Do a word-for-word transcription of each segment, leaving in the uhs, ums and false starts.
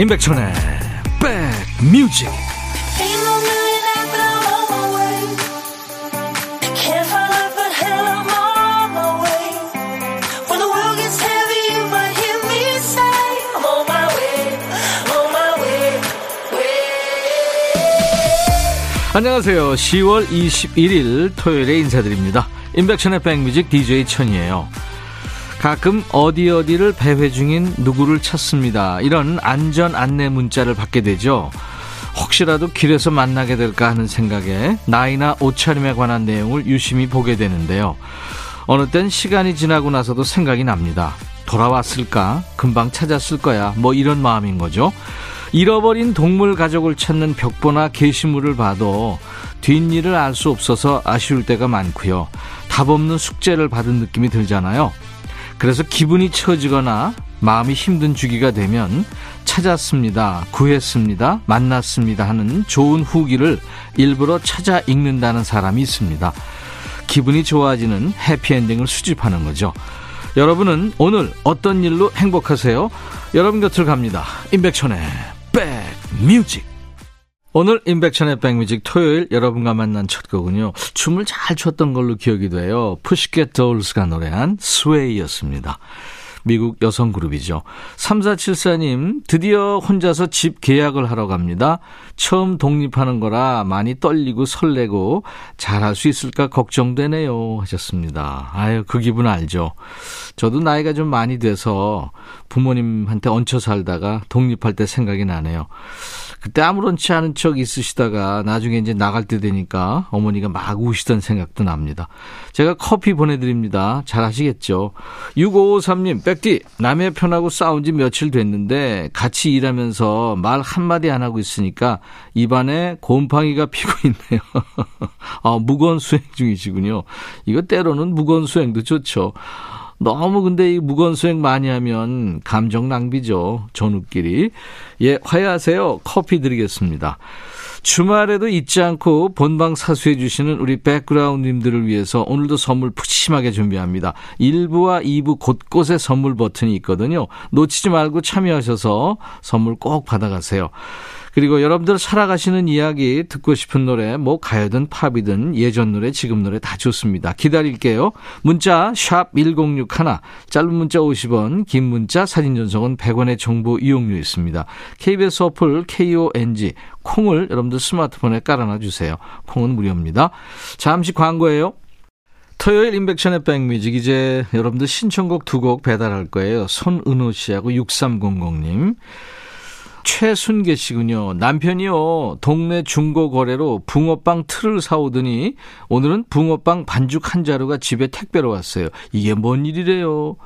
임백천의 백뮤직. 안녕하세요. 시월 이십일일 토요일에 인사드립니다. 임백천의 백뮤직 디제이 천이에요. 가끔 어디 어디를 배회 중인 누구를 찾습니다. 이런 안전 안내 문자를 받게 되죠. 혹시라도 길에서 만나게 될까 하는 생각에 나이나 옷차림에 관한 내용을 유심히 보게 되는데요. 어느 땐 시간이 지나고 나서도 생각이 납니다. 돌아왔을까? 금방 찾았을 거야. 뭐 이런 마음인 거죠. 잃어버린 동물 가족을 찾는 벽보나 게시물을 봐도 뒷일을 알 수 없어서 아쉬울 때가 많고요. 답 없는 숙제를 받은 느낌이 들잖아요. 그래서 기분이 처지거나 마음이 힘든 주기가 되면 찾았습니다, 구했습니다, 만났습니다 하는 좋은 후기를 일부러 찾아 읽는다는 사람이 있습니다. 기분이 좋아지는 해피엔딩을 수집하는 거죠. 여러분은 오늘 어떤 일로 행복하세요? 여러분 곁을 갑니다. 임백천의 백뮤직. 오늘 임백천의 백뮤직 토요일 여러분과 만난 첫 곡은요, 춤을 잘 췄던 걸로 기억이 돼요. 푸시캣 돌스가 노래한 스웨이였습니다. 미국 여성 그룹이죠. 삼사칠사님, 드디어 혼자서 집 계약을 하러 갑니다. 처음 독립하는 거라 많이 떨리고 설레고 잘할 수 있을까 걱정되네요 하셨습니다. 아유, 그 기분 알죠. 저도 나이가 좀 많이 돼서 부모님한테 얹혀 살다가 독립할 때 생각이 나네요. 그때 아무렇지 않은 척 있으시다가 나중에 이제 나갈 때 되니까 어머니가 막 우시던 생각도 납니다. 제가 커피 보내드립니다. 잘하시겠죠. 육오오삼님, 백디, 남의 편하고 싸운 지 며칠 됐는데 같이 일하면서 말 한마디 안 하고 있으니까 입안에 곰팡이가 피고 있네요. 아, 무거운 수행 중이시군요. 이거 때로는 무거운 수행도 좋죠. 너무 근데 이 무거운 수행 많이 하면 감정 낭비죠. 전우끼리. 예, 화해하세요. 커피 드리겠습니다. 주말에도 잊지 않고 본방 사수해 주시는 우리 백그라운드님들을 위해서 오늘도 선물 푸짐하게 준비합니다. 일부와 이부 곳곳에 선물 버튼이 있거든요. 놓치지 말고 참여하셔서 선물 꼭 받아가세요. 그리고 여러분들 살아가시는 이야기, 듣고 싶은 노래, 뭐 가요든 팝이든 예전 노래, 지금 노래 다 좋습니다. 기다릴게요. 문자 샵 일공육일, 짧은 문자 오십 원, 긴 문자 사진 전송은 백 원의 정보 이용료 있습니다. 케이비에스 어플 콩, 콩을 여러분들 스마트폰에 깔아놔주세요. 콩은 무료입니다. 잠시 광고예요. 토요일 임백천의 백뮤직, 이제 여러분들 신청곡 두 곡 배달할 거예요. 손은호 씨하고 육삼공공님. 최순계 씨군요. 남편이요, 동네 중고 거래로 붕어빵 틀을 사오더니 오늘은 붕어빵 반죽 한 자루가 집에 택배로 왔어요. 이게 뭔 일이래요.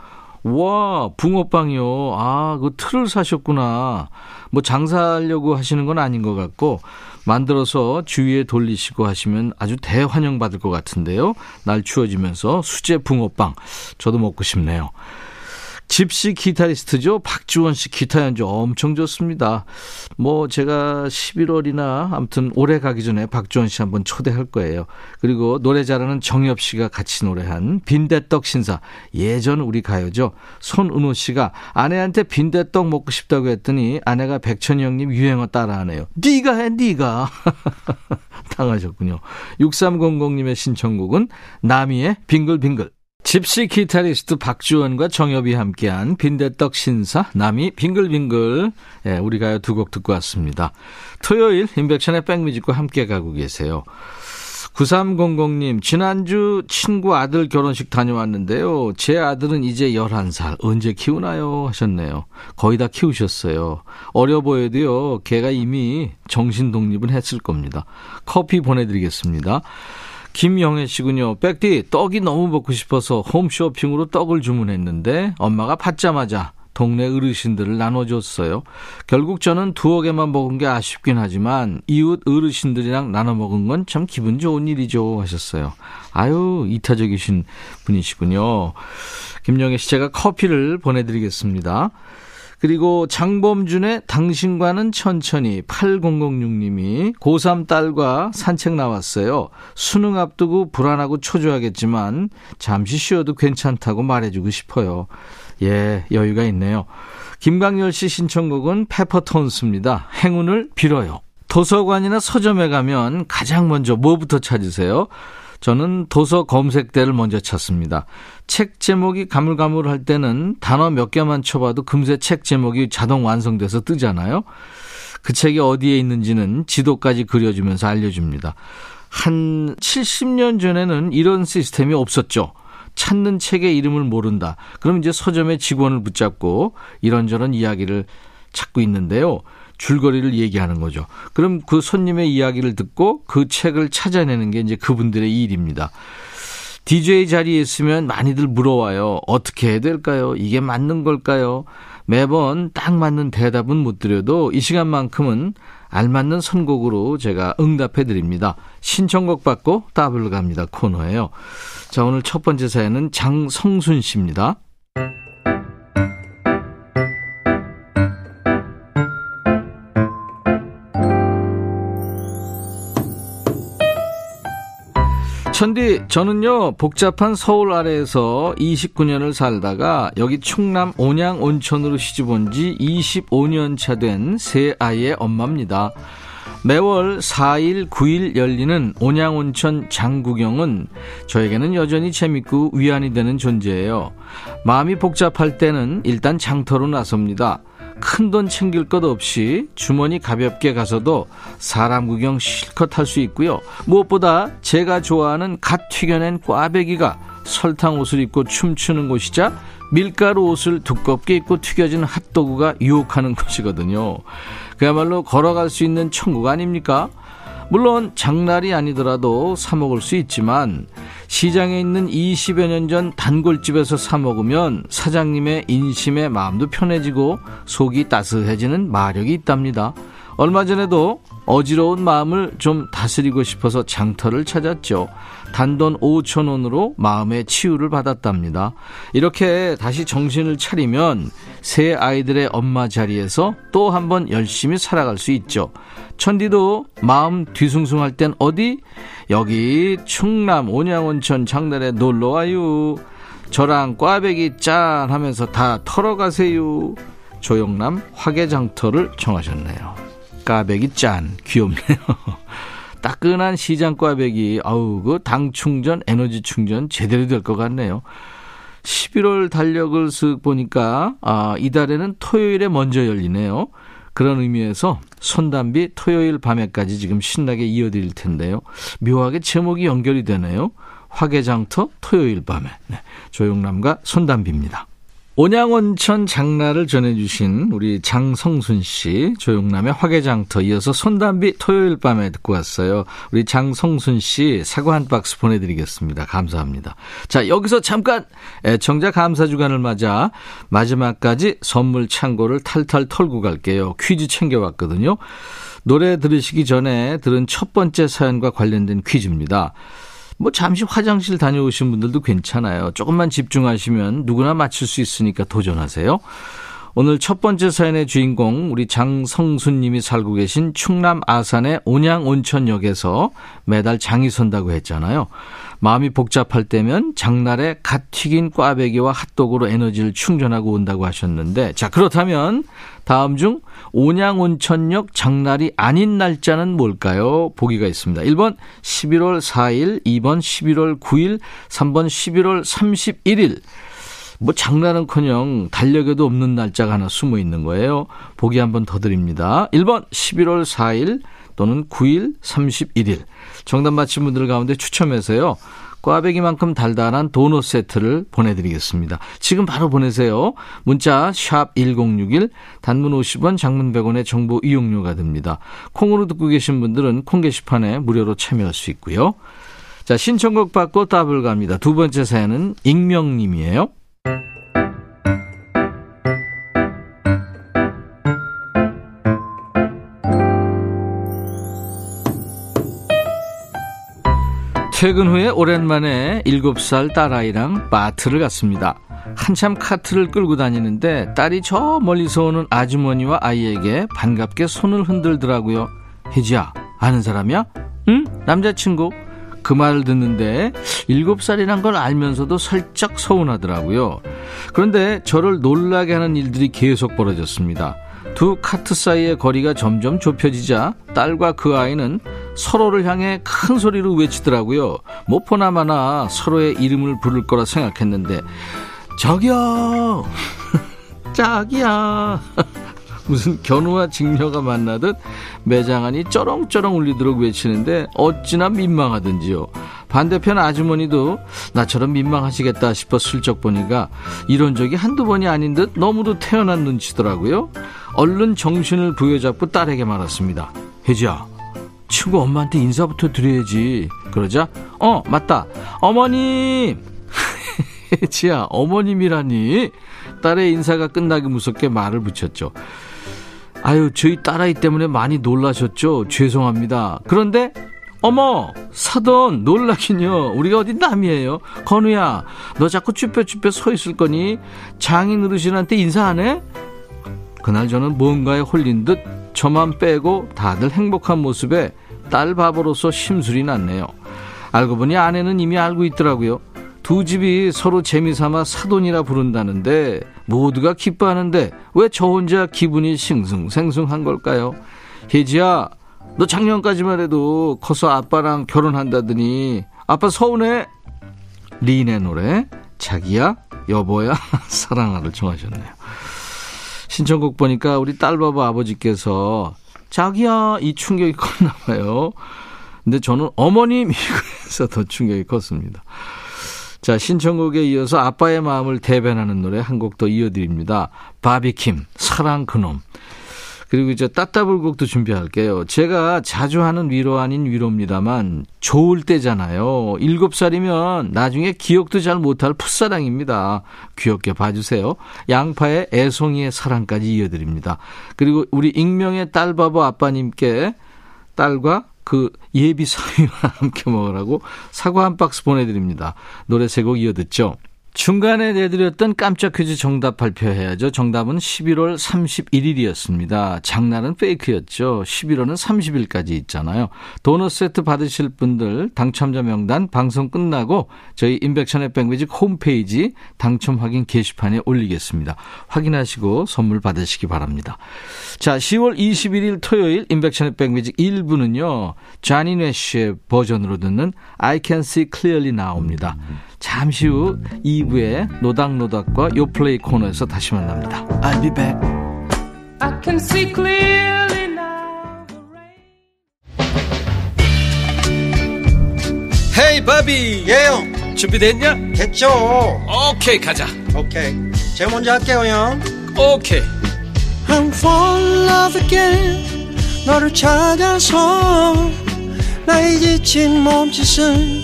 와, 붕어빵이요. 아, 그 틀을 사셨구나. 뭐 장사하려고 하시는 건 아닌 것 같고 만들어서 주위에 돌리시고 하시면 아주 대환영받을 것 같은데요. 날 추워지면서 수제 붕어빵 저도 먹고 싶네요. 집시 기타리스트죠. 박주원 씨 기타 연주 엄청 좋습니다. 뭐 제가 십일월이나 아무튼 올해 가기 전에 박주원 씨 한번 초대할 거예요. 그리고 노래 잘하는 정엽 씨가 같이 노래한 빈대떡 신사, 예전 우리 가요죠. 손은호 씨가 아내한테 빈대떡 먹고 싶다고 했더니 아내가 백천이 형님 유행어 따라하네요. 네가 해, 네가. 당하셨군요. 육삼공공님의 신청곡은 나미의 빙글빙글. 집시 기타리스트 박주원과 정엽이 함께한 빈대떡 신사, 남이 빙글빙글. 예, 우리 가요 두 곡 듣고 왔습니다. 토요일 임백천의 백뮤직과 함께 가고 계세요. 구삼공공님, 지난주 친구 아들 결혼식 다녀왔는데요. 제 아들은 이제 열한 살, 언제 키우나요 하셨네요. 거의 다 키우셨어요. 어려 보여도요, 걔가 이미 정신 독립은 했을 겁니다. 커피 보내드리겠습니다. 김영애 씨군요. 백디, 떡이 너무 먹고 싶어서 홈쇼핑으로 떡을 주문했는데 엄마가 받자마자 동네 어르신들을 나눠줬어요. 결국 저는 두어 개만 먹은 게 아쉽긴 하지만 이웃 어르신들이랑 나눠 먹은 건 참 기분 좋은 일이죠 하셨어요. 아유, 이타적이신 분이시군요. 김영애 씨, 제가 커피를 보내드리겠습니다. 그리고 장범준의 당신과는 천천히 팔공공육 님이 고삼 딸과 산책 나왔어요. 수능 앞두고 불안하고 초조하겠지만 잠시 쉬어도 괜찮다고 말해주고 싶어요. 예, 여유가 있네요. 김강렬 씨 신청곡은 페퍼톤스입니다. 행운을 빌어요. 도서관이나 서점에 가면 가장 먼저 뭐부터 찾으세요? 저는 도서 검색대를 먼저 찾습니다. 책 제목이 가물가물할 때는 단어 몇 개만 쳐봐도 금세 책 제목이 자동 완성돼서 뜨잖아요. 그 책이 어디에 있는지는 지도까지 그려주면서 알려줍니다. 한 칠십 년 전에는 이런 시스템이 없었죠. 찾는 책의 이름을 모른다. 그럼 이제 서점의 직원을 붙잡고 이런저런 이야기를 찾고 있는데요. 줄거리를 얘기하는 거죠. 그럼 그 손님의 이야기를 듣고 그 책을 찾아내는 게 이제 그분들의 일입니다. 디제이 자리에 있으면 많이들 물어와요. 어떻게 해야 될까요? 이게 맞는 걸까요? 매번 딱 맞는 대답은 못 드려도 이 시간만큼은 알맞는 선곡으로 제가 응답해드립니다. 신청곡 받고 따블로 갑니다 코너예요. 자, 오늘 첫 번째 사연은 장성순 씨입니다. 천디, 저는요 복잡한 서울 아래에서 이십구 년을 살다가 여기 충남 온양온천으로 시집온 지 이십오 년 차 된 세 아이의 엄마입니다. 매월 사 일, 구 일 열리는 온양온천 장구경은 저에게는 여전히 재밌고 위안이 되는 존재예요. 마음이 복잡할 때는 일단 장터로 나섭니다. 큰돈 챙길 것 없이 주머니 가볍게 가서도 사람 구경 실컷 할 수 있고요. 무엇보다 제가 좋아하는 갓 튀겨낸 꽈배기가 설탕 옷을 입고 춤추는 곳이자 밀가루 옷을 두껍게 입고 튀겨진 핫도그가 유혹하는 곳이거든요. 그야말로 걸어갈 수 있는 천국 아닙니까? 물론 장날이 아니더라도 사 먹을 수 있지만 시장에 있는 이십여 년 전 단골집에서 사 먹으면 사장님의 인심에 마음도 편해지고 속이 따스해지는 마력이 있답니다. 얼마 전에도 어지러운 마음을 좀 다스리고 싶어서 장터를 찾았죠. 단돈 오천 원으로 마음의 치유를 받았답니다. 이렇게 다시 정신을 차리면 새 아이들의 엄마 자리에서 또 한번 열심히 살아갈 수 있죠. 천디도 마음 뒤숭숭할 땐 어디? 여기 충남 온양온천 장날에 놀러와요. 저랑 꽈배기 짠 하면서 다 털어가세요. 조영남 화개장터를 청하셨네요. 꽈배기 짠 귀엽네요. 따끈한 시장 꽈배기, 아우 그 당 충전, 에너지 충전 제대로 될 것 같네요. 십일월 달력을 쓱 보니까 아, 이달에는 토요일에 먼저 열리네요. 그런 의미에서 손담비 토요일 밤에까지 지금 신나게 이어드릴 텐데요. 묘하게 제목이 연결이 되네요. 화개장터 토요일 밤에. 네, 조용남과 손담비입니다. 온양온천 장날을 전해주신 우리 장성순 씨, 조용남의 화개장터 이어서 손담비 토요일 밤에 듣고 왔어요. 우리 장성순 씨 사과 한 박스 보내드리겠습니다. 감사합니다. 자, 여기서 잠깐 애청자 감사주간을 맞아 마지막까지 선물 창고를 탈탈 털고 갈게요. 퀴즈 챙겨왔거든요. 노래 들으시기 전에 들은 첫 번째 사연과 관련된 퀴즈입니다. 뭐 잠시 화장실 다녀오신 분들도 괜찮아요. 조금만 집중하시면 누구나 맞출 수 있으니까 도전하세요. 오늘 첫 번째 사연의 주인공 우리 장성순님이 살고 계신 충남 아산의 온양온천역에서 매달 장이 선다고 했잖아요. 마음이 복잡할 때면 장날에 갓 튀긴 꽈배기와 핫도그로 에너지를 충전하고 온다고 하셨는데, 자, 그렇다면 다음 중 온양온천역 장날이 아닌 날짜는 뭘까요? 보기가 있습니다. 일 번 십일월 사 일, 이 번 십일월 구 일, 삼 번 십일월 삼십일 일. 뭐 장난은커녕 달력에도 없는 날짜가 하나 숨어 있는 거예요. 보기 한 번 더 드립니다. 일 번 십일월 사 일 또는 구 일, 삼십일 일. 정답 맞힌 분들 가운데 추첨해서요, 꽈배기만큼 달달한 도넛 세트를 보내드리겠습니다. 지금 바로 보내세요. 문자 샵 천육십일, 단문 오십 원, 장문 백 원의 정보 이용료가 듭니다. 콩으로 듣고 계신 분들은 콩 게시판에 무료로 참여할 수 있고요. 자, 신청곡 받고 따블 갑니다. 두 번째 사연은 익명님이에요. 퇴근 후에 오랜만에 일곱 살 딸아이랑 마트를 갔습니다. 한참 카트를 끌고 다니는데 딸이 저 멀리서 오는 아주머니와 아이에게 반갑게 손을 흔들더라고요. 혜지야, 아는 사람이야? 응? 남자친구? 그 말을 듣는데 일곱 살이란 걸 알면서도 살짝 서운하더라고요. 그런데 저를 놀라게 하는 일들이 계속 벌어졌습니다. 두 카트 사이의 거리가 점점 좁혀지자 딸과 그 아이는 서로를 향해 큰 소리로 외치더라고요. 뭐 보나마나 서로의 이름을 부를 거라 생각했는데 저기요 자기야 무슨 견우와 직녀가 만나듯 매장안이 쩌렁쩌렁 울리도록 외치는데 어찌나 민망하든지요. 반대편 아주머니도 나처럼 민망하시겠다 싶어 슬쩍 보니까 이런 적이 한두 번이 아닌 듯 너무도 태어난 눈치더라고요. 얼른 정신을 부여잡고 딸에게 말했습니다. 혜지야, 친구 엄마한테 인사부터 드려야지. 그러자 어 맞다 어머님. 혜지야 어머님이라니. 딸의 인사가 끝나기 무섭게 말을 붙였죠. 아유, 저희 딸아이 때문에 많이 놀라셨죠? 죄송합니다. 그런데 어머 사돈 놀라긴요. 우리가 어디 남이에요. 건우야, 너 자꾸 쭈뼛쭈뼛 서 있을 거니 장인 어르신한테 인사 안 해? 그날 저는 뭔가에 홀린 듯 저만 빼고 다들 행복한 모습에 딸 바보로서 심술이 났네요. 알고 보니 아내는 이미 알고 있더라고요. 두 집이 서로 재미삼아 사돈이라 부른다는데 모두가 기뻐하는데 왜 저 혼자 기분이 싱숭생숭한 걸까요? 혜지야, 너 작년까지만 해도 커서 아빠랑 결혼한다더니 아빠 서운해. 리인의 노래 자기야 여보야 사랑하를 청하셨네요. 신청곡 보니까 우리 딸바보 아버지께서 자기야 이 충격이 컸나 봐요. 근데 저는 어머님 이거에서 더 충격이 컸습니다. 자, 신청곡에 이어서 아빠의 마음을 대변하는 노래 한 곡 더 이어드립니다. 바비킴 사랑 그놈. 그리고 이제 따따블곡도 준비할게요. 제가 자주 하는 위로 아닌 위로입니다만 좋을 때잖아요. 일곱 살이면 나중에 기억도 잘 못할 풋사랑입니다. 귀엽게 봐주세요. 양파의 애송이의 사랑까지 이어드립니다. 그리고 우리 익명의 딸바보 아빠님께 딸과 그 예비 사위와 함께 먹으라고 사과 한 박스 보내드립니다. 노래 세 곡 이어듣죠. 중간에 내드렸던 깜짝 퀴즈 정답 발표해야죠. 정답은 십일월 삼십일일이었습니다. 장날은 페이크였죠. 십일월은 삼십일까지 있잖아요. 도넛 세트 받으실 분들 당첨자 명단 방송 끝나고 저희 임백천의 백뮤직 홈페이지 당첨 확인 게시판에 올리겠습니다. 확인하시고 선물 받으시기 바랍니다. 자, 시월 이십일일 토요일 임백천의 백뮤직 일 부는요. 쟈니 뇌쉬의 버전으로 듣는 I Can See Clearly 나옵니다. 잠시 후 이 부에 노닥노닥과 요플레이 코너에서 다시 만납니다. I'll be back. I can see clearly now the rain. Hey, 바비. 예영. Yeah. 준비됐냐? 됐죠. 오케이, okay, 가자. 오케이. Okay. 제가 먼저 할게요, 형. 오케이. Okay. I'm falling in love again. 너를 찾아서 나의 지친 몸짓은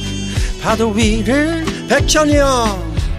파도 위를 백천이 형.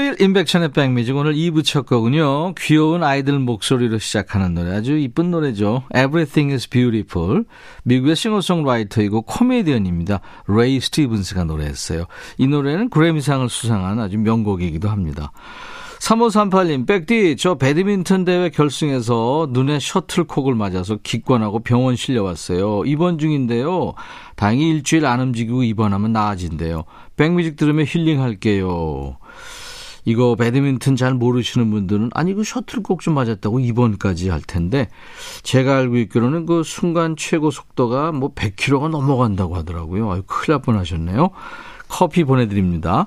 토요일 임백천의 백뮤직 오늘 이 부 첫 곡은요. 귀여운 아이들 목소리로 시작하는 노래 아주 이쁜 노래죠. Everything is beautiful. 미국의 싱어송라이터이고 코미디언입니다. 레이 스티븐스가 노래했어요. 이 노래는 그래미상을 수상한 아주 명곡이기도 합니다. 삼오삼팔님 백디 저 배드민턴 대회 결승에서 눈에 셔틀콕을 맞아서 기권하고 병원 실려왔어요. 입원 중인데요. 다행히 일주일 안 움직이고 입원하면 나아진대요. 백뮤직 들으며 힐링할게요. 이거 배드민턴 잘 모르시는 분들은 아니 그 셔틀콕 좀 맞았다고 입원까지 할 텐데 제가 알고 있기로는 그 순간 최고 속도가 뭐 백 킬로미터가 넘어간다고 하더라고요. 아유, 큰일 날 뻔하셨네요. 커피 보내드립니다.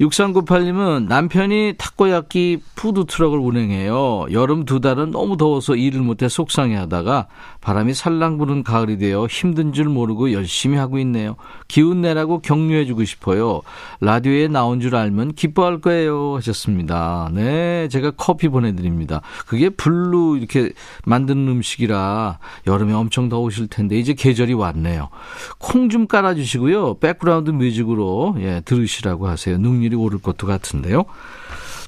육삼구팔님은 남편이 타코야끼 푸드트럭을 운행해요. 여름 두 달은 너무 더워서 일을 못해 속상해하다가 바람이 살랑 부는 가을이 되어 힘든 줄 모르고 열심히 하고 있네요. 기운 내라고 격려해주고 싶어요. 라디오에 나온 줄 알면 기뻐할 거예요 하셨습니다. 네, 제가 커피 보내드립니다. 그게 블루 이렇게 만드는 음식이라 여름에 엄청 더우실 텐데 이제 계절이 왔네요. 콩 좀 깔아주시고요. 백그라운드 뮤직으로 예, 들으시라고 하세요. 능률이 오를 것도 같은데요.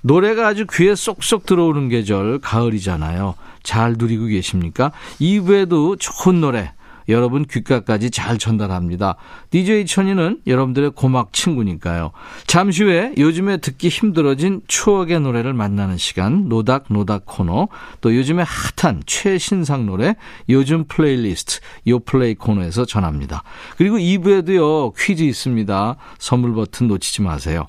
노래가 아주 귀에 쏙쏙 들어오는 계절 가을이잖아요. 잘 누리고 계십니까? 이 부에도 좋은 노래 여러분 귓가까지 잘 전달합니다. 디제이 천이는 여러분들의 고막 친구니까요. 잠시 후에 요즘에 듣기 힘들어진 추억의 노래를 만나는 시간 노닥노닥 코너, 또 요즘에 핫한 최신상 노래 요즘 플레이리스트 요플레이 코너에서 전합니다. 그리고 이 부에도요 퀴즈 있습니다. 선물 버튼 놓치지 마세요.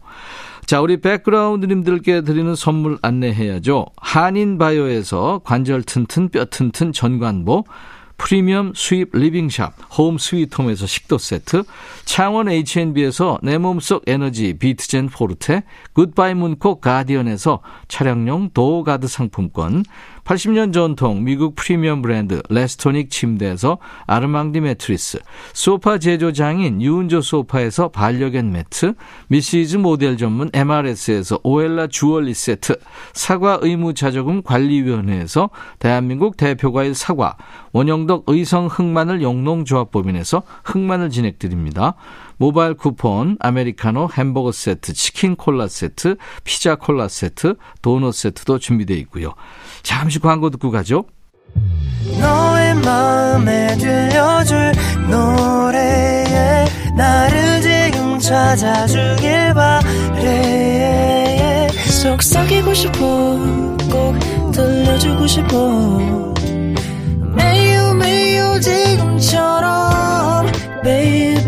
자, 우리 백그라운드님들께 드리는 선물 안내해야죠. 한인바이오에서 관절 튼튼 뼈 튼튼 전관보, 프리미엄 수입 리빙샵 홈 스위트홈에서 식도 세트, 창원 에이치앤비에서 내 몸속 에너지 비트젠 포르테, 굿바이 문콕 가디언에서 차량용 도어가드 상품권, 팔십 년 전통 미국 프리미엄 브랜드 레스토닉 침대에서 아르망디 매트리스, 소파 제조장인 유은조 소파에서 반려견 매트, 미시즈 모델 전문 엠알에스에서 오엘라 주얼리 세트, 사과 의무자조금 관리위원회에서 대한민국 대표과일 사과, 원형덕 의성 흑마늘 영농조합법인에서 흑마늘 진행드립니다. 모바일 쿠폰, 아메리카노, 햄버거 세트, 치킨 콜라 세트, 피자 콜라 세트, 도넛 세트도 준비되어 있고요. 잠시 광고 듣고 가죠. 너의 마음에 들려줄 노래에 나를 지금 찾아주길 바래. 속삭이고 싶어, 꼭 들려주고 싶어. 매우 매우 지금처럼 baby.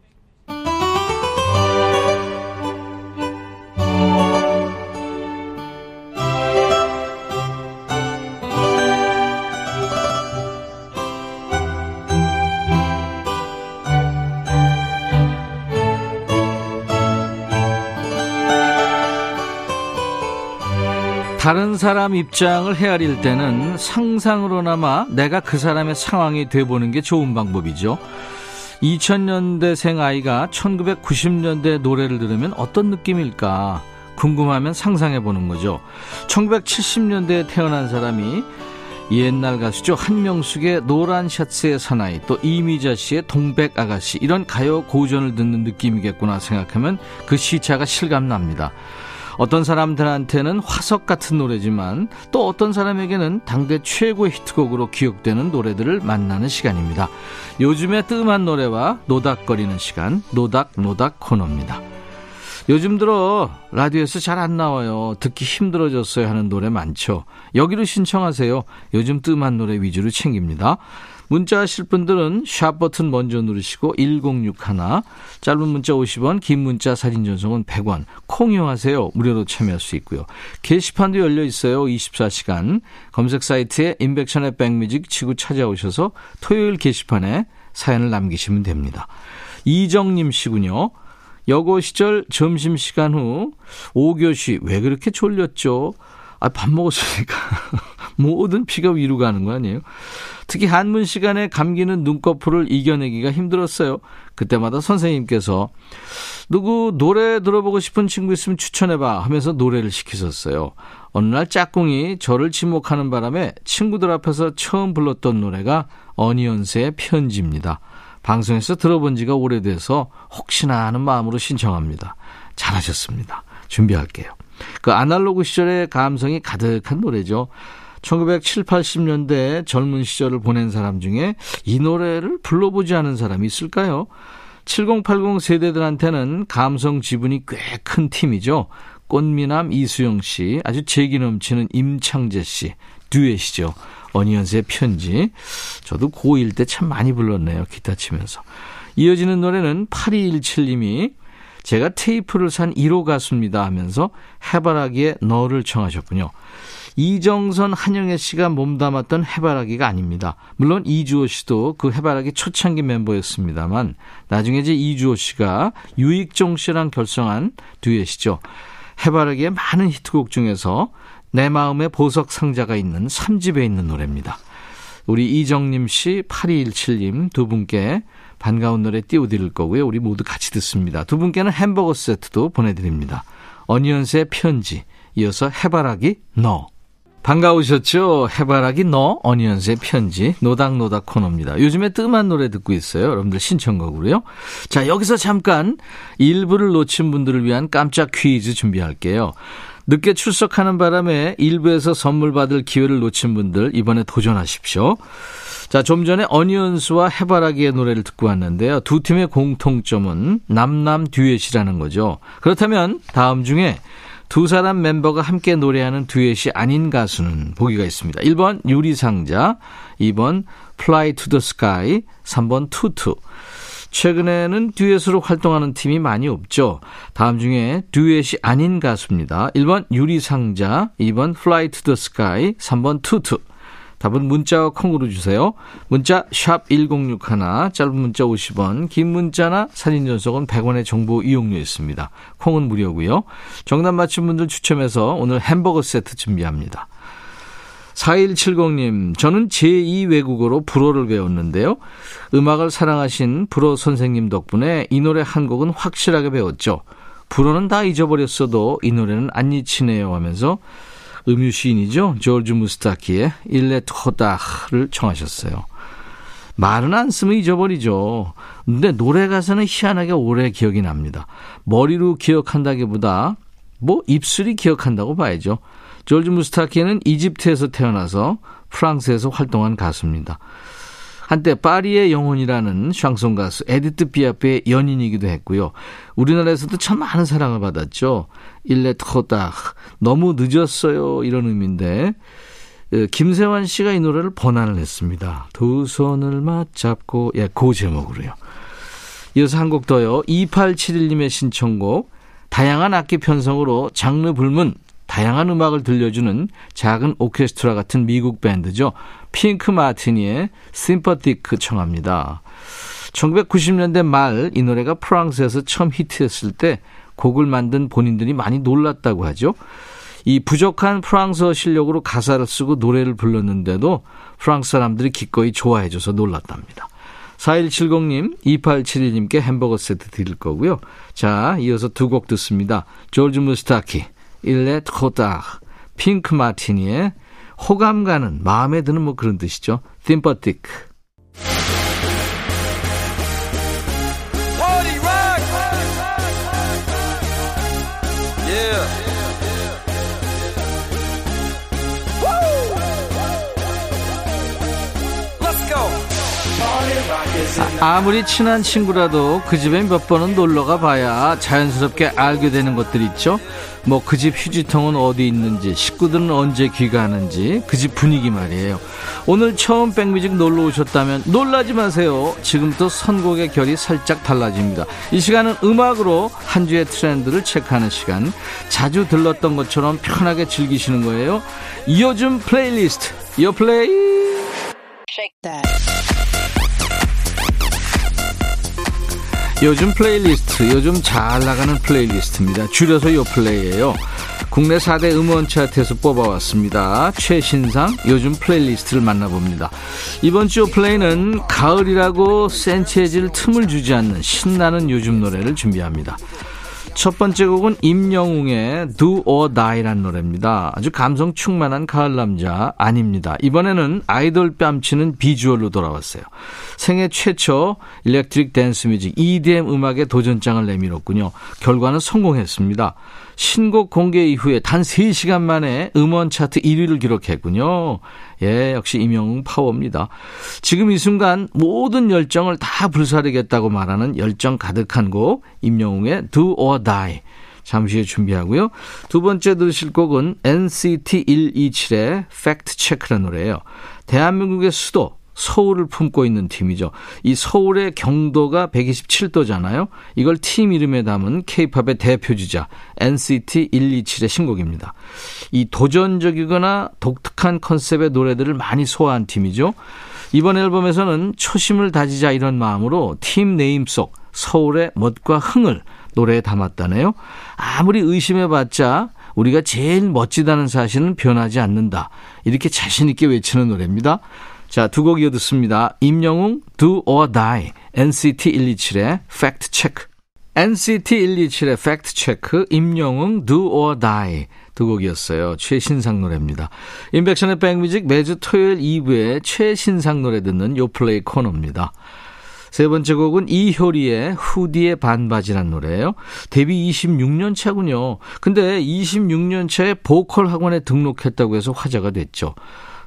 다른 사람 입장을 헤아릴 때는 상상으로나마 내가 그 사람의 상황이 돼보는 게 좋은 방법이죠. 이천 년대생 아이가 천구백구십 년대 노래를 들으면 어떤 느낌일까 궁금하면 상상해보는 거죠. 천구백칠십 년대에 태어난 사람이 옛날 가수죠. 한명숙의 노란 셔츠의 사나이, 또 이미자 씨의 동백 아가씨, 이런 가요 고전을 듣는 느낌이겠구나 생각하면 그 시차가 실감납니다. 어떤 사람들한테는 화석 같은 노래지만 또 어떤 사람에게는 당대 최고의 히트곡으로 기억되는 노래들을 만나는 시간입니다. 요즘의 뜸한 노래와 노닥거리는 시간 노닥노닥 코너입니다. 요즘 들어 라디오에서 잘 안 나와요. 듣기 힘들어졌어요 하는 노래 많죠. 여기로 신청하세요. 요즘 뜸한 노래 위주로 챙깁니다. 문자 하실 분들은 샵 버튼 먼저 누르시고 일공육일, 짧은 문자 오십 원, 긴 문자 사진 전송은 백 원, 콩 이용하세요. 무료로 참여할 수 있고요. 게시판도 열려 있어요. 이십사 시간. 검색 사이트에 임백천의 백뮤직 치고 찾아오셔서 토요일 게시판에 사연을 남기시면 됩니다. 이정님 씨군요. 여고 시절 점심시간 후 오 교시 왜 그렇게 졸렸죠? 아, 밥 먹었으니까 모든 피가 위로 가는 거 아니에요? 특히 한문 시간에 감기는 눈꺼풀을 이겨내기가 힘들었어요. 그때마다 선생님께서 누구 노래 들어보고 싶은 친구 있으면 추천해봐 하면서 노래를 시키셨어요. 어느 날 짝꿍이 저를 지목하는 바람에 친구들 앞에서 처음 불렀던 노래가 어니언스의 편지입니다. 방송에서 들어본 지가 오래돼서 혹시나 하는 마음으로 신청합니다. 잘하셨습니다. 준비할게요. 그 아날로그 시절의 감성이 가득한 노래죠. 천구백칠십, 팔십 년대 젊은 시절을 보낸 사람 중에 이 노래를 불러보지 않은 사람이 있을까요? 칠십, 팔십 세대들한테는 감성 지분이 꽤 큰 팀이죠. 꽃미남 이수영 씨, 아주 재기 넘치는 임창재 씨, 듀엣이죠. 어니언스의 편지. 저도 고일 때 참 많이 불렀네요. 기타 치면서. 이어지는 노래는 팔이일칠님이 제가 테이프를 산 일호 가수입니다 하면서 해바라기의 너를 청하셨군요. 이정선, 한영애 씨가 몸담았던 해바라기가 아닙니다. 물론 이주호 씨도 그 해바라기 초창기 멤버였습니다만 나중에 이제 이주호 씨가 유익종 씨랑 결성한 듀엣이죠. 해바라기의 많은 히트곡 중에서 내 마음의 보석 상자가 있는 삼집에 있는 노래입니다. 우리 이정님 씨, 팔이일칠님 두 분께 반가운 노래 띄워드릴 거고요. 우리 모두 같이 듣습니다. 두 분께는 햄버거 세트도 보내드립니다. 어니언스의 편지, 이어서 해바라기 너. 반가우셨죠? 해바라기 너, 어니언스의 편지, 노닥노닥 코너입니다. 요즘에 뜸한 노래 듣고 있어요. 여러분들 신청곡으로요. 자, 여기서 잠깐 일부를 놓친 분들을 위한 깜짝 퀴즈 준비할게요. 늦게 출석하는 바람에 일부에서 선물 받을 기회를 놓친 분들 이번에 도전하십시오. 자, 좀 전에 어니언스와 해바라기의 노래를 듣고 왔는데요. 두 팀의 공통점은 남남 듀엣이라는 거죠. 그렇다면 다음 중에 두 사람 멤버가 함께 노래하는 듀엣이 아닌 가수는 보기가 있습니다. 일 번 유리상자, 이 번 Fly to the Sky, 삼 번 투투. 최근에는 듀엣으로 활동하는 팀이 많이 없죠. 다음 중에 듀엣이 아닌 가수입니다. 일 번 유리상자, 이 번 Fly to the Sky, 삼 번 투투. 답은 문자와 콩으로 주세요. 문자 샵 천육십일, 짧은 문자 오십 원, 긴 문자나 사진 전송은 백 원의 정보 이용료 있습니다. 콩은 무료고요. 정답 맞힌 분들 추첨해서 오늘 햄버거 세트 준비합니다. 사일칠공님, 저는 제이 외국어로 불어를 배웠는데요. 음악을 사랑하신 불어 선생님 덕분에 이 노래 한 곡은 확실하게 배웠죠. 불어는 다 잊어버렸어도 이 노래는 안 잊히네요 하면서 음유시인이죠. 조르주 무스타키의 일레 토다흐를 청하셨어요. 말은 안 쓰면 잊어버리죠. 근데 노래 가사는 희한하게 오래 기억이 납니다. 머리로 기억한다기보다 뭐 입술이 기억한다고 봐야죠. 조르주 무스타키는 이집트에서 태어나서 프랑스에서 활동한 가수입니다. 한때 파리의 영혼이라는 샹송 가수 에디트 피아프의 연인이기도 했고요. 우리나라에서도 참 많은 사랑을 받았죠. 일레 토다흐, 너무 늦었어요 이런 의미인데 김세환 씨가 이 노래를 번안을 했습니다. 두 손을 맞잡고, 예, 그 제목으로요. 이어서 한 곡 더요. 이팔칠일님의 신청곡, 다양한 악기 편성으로 장르 불문 다양한 음악을 들려주는 작은 오케스트라 같은 미국 밴드죠. 핑크 마티니의 심퍼티크 청합니다. 천구백구십년대 말 이 노래가 프랑스에서 처음 히트했을 때 곡을 만든 본인들이 많이 놀랐다고 하죠. 이 부족한 프랑스어 실력으로 가사를 쓰고 노래를 불렀는데도 프랑스 사람들이 기꺼이 좋아해줘서 놀랐답니다. 사일칠공님, 이팔칠이님께 햄버거 세트 드릴 거고요. 자, 이어서 두 곡 듣습니다. 조르주 무스타키, 일레 토다흐, 핑크 마티니의 호감 가는, 마음에 드는 뭐 그런 뜻이죠. 심퍼티크. 아무리 친한 친구라도 그 집에 몇 번은 놀러가 봐야 자연스럽게 알게 되는 것들 있죠. 뭐 그 집 휴지통은 어디 있는지, 식구들은 언제 귀가하는지, 그 집 분위기 말이에요. 오늘 처음 백뮤직 놀러 오셨다면 놀라지 마세요. 지금부터 선곡의 결이 살짝 달라집니다. 이 시간은 음악으로 한 주의 트렌드를 체크하는 시간. 자주 들렀던 것처럼 편하게 즐기시는 거예요. 요즘 플레이리스트 요플레이. 요즘 플레이리스트, 요즘 잘 나가는 플레이리스트입니다. 줄여서 요플레이예요. 국내 사대 음원 차트에서 뽑아왔습니다. 최신상 요즘 플레이리스트를 만나봅니다. 이번 주 요플레이는 가을이라고 센치해질 틈을 주지 않는 신나는 요즘 노래를 준비합니다. 첫 번째 곡은 임영웅의 Do or Die란 노래입니다. 아주 감성 충만한 가을 남자 아닙니다. 이번에는 아이돌 뺨치는 비주얼로 돌아왔어요. 생애 최초 일렉트릭 댄스 뮤직 이디엠 음악에 도전장을 내밀었군요. 결과는 성공했습니다. 신곡 공개 이후에 단 세 시간 만에 음원 차트 일위를 기록했군요. 예, 역시 임영웅 파워입니다. 지금 이 순간 모든 열정을 다 불사르겠다고 말하는 열정 가득한 곡 임영웅의 Do or Die. 잠시 후에 준비하고요. 두 번째 들으실 곡은 엔시티 백이십칠의 팩트 체크라는 노래예요. 대한민국의 수도 서울을 품고 있는 팀이죠. 이 서울의 경도가 백이십칠 도잖아요. 이걸 팀 이름에 담은 K-팝의 대표 주자 엔시티 백이십칠의 신곡입니다. 이 도전적이거나 독특한 컨셉의 노래들을 많이 소화한 팀이죠. 이번 앨범에서는 초심을 다지자 이런 마음으로 팀 네임 속 서울의 멋과 흥을 노래에 담았다네요. 아무리 의심해봤자 우리가 제일 멋지다는 사실은 변하지 않는다. 이렇게 자신 있게 외치는 노래입니다. 자, 두 곡 이어 듣습니다. 임영웅, Do or Die, 엔시티 백이십칠의 Fact Check. 엔시티 백이십칠의 Fact Check, 임영웅, Do or Die 두 곡이었어요. 최신상 노래입니다. 임백천의 백뮤직 매주 토요일 이 부에 최신상 노래 듣는 요플레이 코너입니다. 세 번째 곡은 이효리의 후디의 반바지란 노래예요. 데뷔 이십육 년 차군요. 근데 이십육 년 차에 보컬 학원에 등록했다고 해서 화제가 됐죠.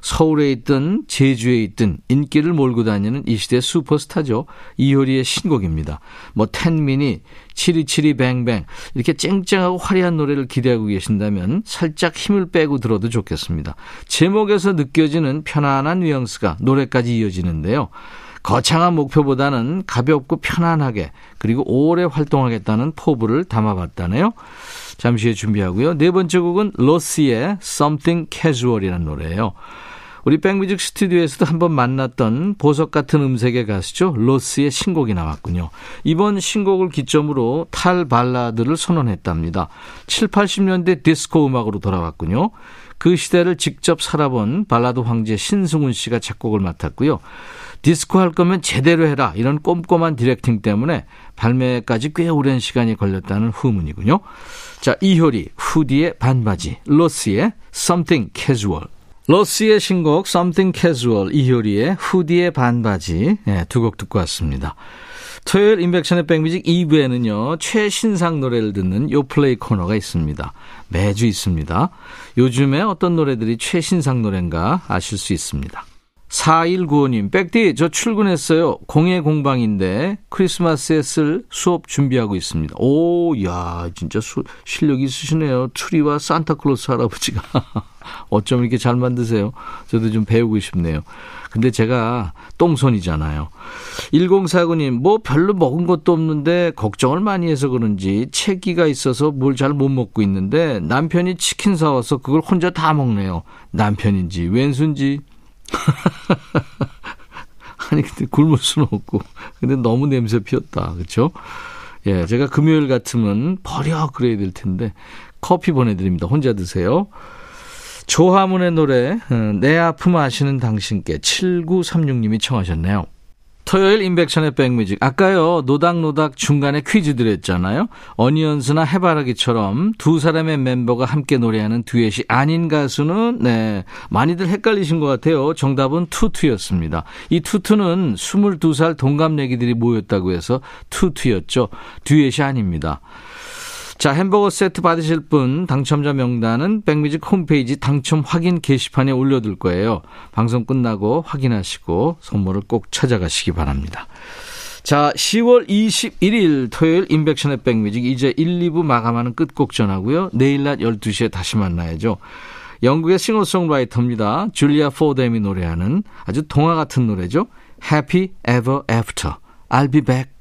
서울에 있든 제주에 있든 인기를 몰고 다니는 이 시대의 슈퍼스타죠. 이효리의 신곡입니다. 뭐 텐미니, 치리치리뱅뱅 이렇게 쨍쨍하고 화려한 노래를 기대하고 계신다면 살짝 힘을 빼고 들어도 좋겠습니다. 제목에서 느껴지는 편안한 뉘앙스가 노래까지 이어지는데요. 거창한 목표보다는 가볍고 편안하게 그리고 오래 활동하겠다는 포부를 담아봤다네요. 잠시 후에 준비하고요. 네 번째 곡은 로시의 Something Casual이라는 노래예요. 우리 백뮤직 스튜디오에서도 한번 만났던 보석 같은 음색의 가수죠. 로스의 신곡이 나왔군요. 이번 신곡을 기점으로 탈 발라드를 선언했답니다. 칠팔십 년대 디스코 음악으로 돌아왔군요. 그 시대를 직접 살아본 발라드 황제 신승훈 씨가 작곡을 맡았고요. 디스코 할 거면 제대로 해라 이런 꼼꼼한 디렉팅 때문에 발매까지 꽤 오랜 시간이 걸렸다는 후문이군요. 자, 이효리, 후디의 반바지, 로스의 Something Casual. 로스의 신곡 Something Casual, 이효리의 후디의 반바지, 네, 두 곡 듣고 왔습니다. 토요일 인백션의 백뮤직 이 부에는요. 최신상 노래를 듣는 요플레이 코너가 있습니다. 매주 있습니다. 요즘에 어떤 노래들이 최신상 노래인가 아실 수 있습니다. 사일구오 님, 백디 저 출근했어요. 공예 공방인데 크리스마스에 쓸 수업 준비하고 있습니다. 오, 야, 진짜 수, 실력이 있으시네요. 추리와 산타클로스 할아버지가 어쩜 이렇게 잘 만드세요. 저도 좀 배우고 싶네요. 근데 제가 똥손이잖아요. 일공사구 님, 뭐 별로 먹은 것도 없는데 걱정을 많이 해서 그런지 체기가 있어서 뭘 잘 못 먹고 있는데 남편이 치킨 사와서 그걸 혼자 다 먹네요. 남편인지 왼수인지. 아니 근데 굶을 수는 없고 근데 너무 냄새 피웠다, 그렇죠? 예, 제가 금요일 같으면 버려 그래야 될 텐데 커피 보내드립니다. 혼자 드세요. 조화문의 노래 내 아픔 아시는 당신께 칠구삼육 님이 청하셨네요. 토요일 임백천의 백뮤직. 아까요 노닥노닥 중간에 퀴즈 드렸잖아요. 어니언스나 해바라기처럼 두 사람의 멤버가 함께 노래하는 듀엣이 아닌 가수는 네 많이들 헷갈리신 것 같아요. 정답은 투투였습니다. 이 투투는 스물두 살 동갑내기들이 모였다고 해서 투투였죠. 듀엣이 아닙니다. 자, 햄버거 세트 받으실 분 당첨자 명단은 백뮤직 홈페이지 당첨 확인 게시판에 올려둘 거예요. 방송 끝나고 확인하시고 선물을 꼭 찾아가시기 바랍니다. 자, 시월 이십일일 토요일 임백천의 백뮤직 이제 일, 이 부 마감하는 끝곡 전하고요. 내일 낮 열두 시에 다시 만나야죠. 영국의 싱어송라이터입니다. 줄리아 포데미 노래하는 아주 동화 같은 노래죠. Happy Ever After. I'll be back.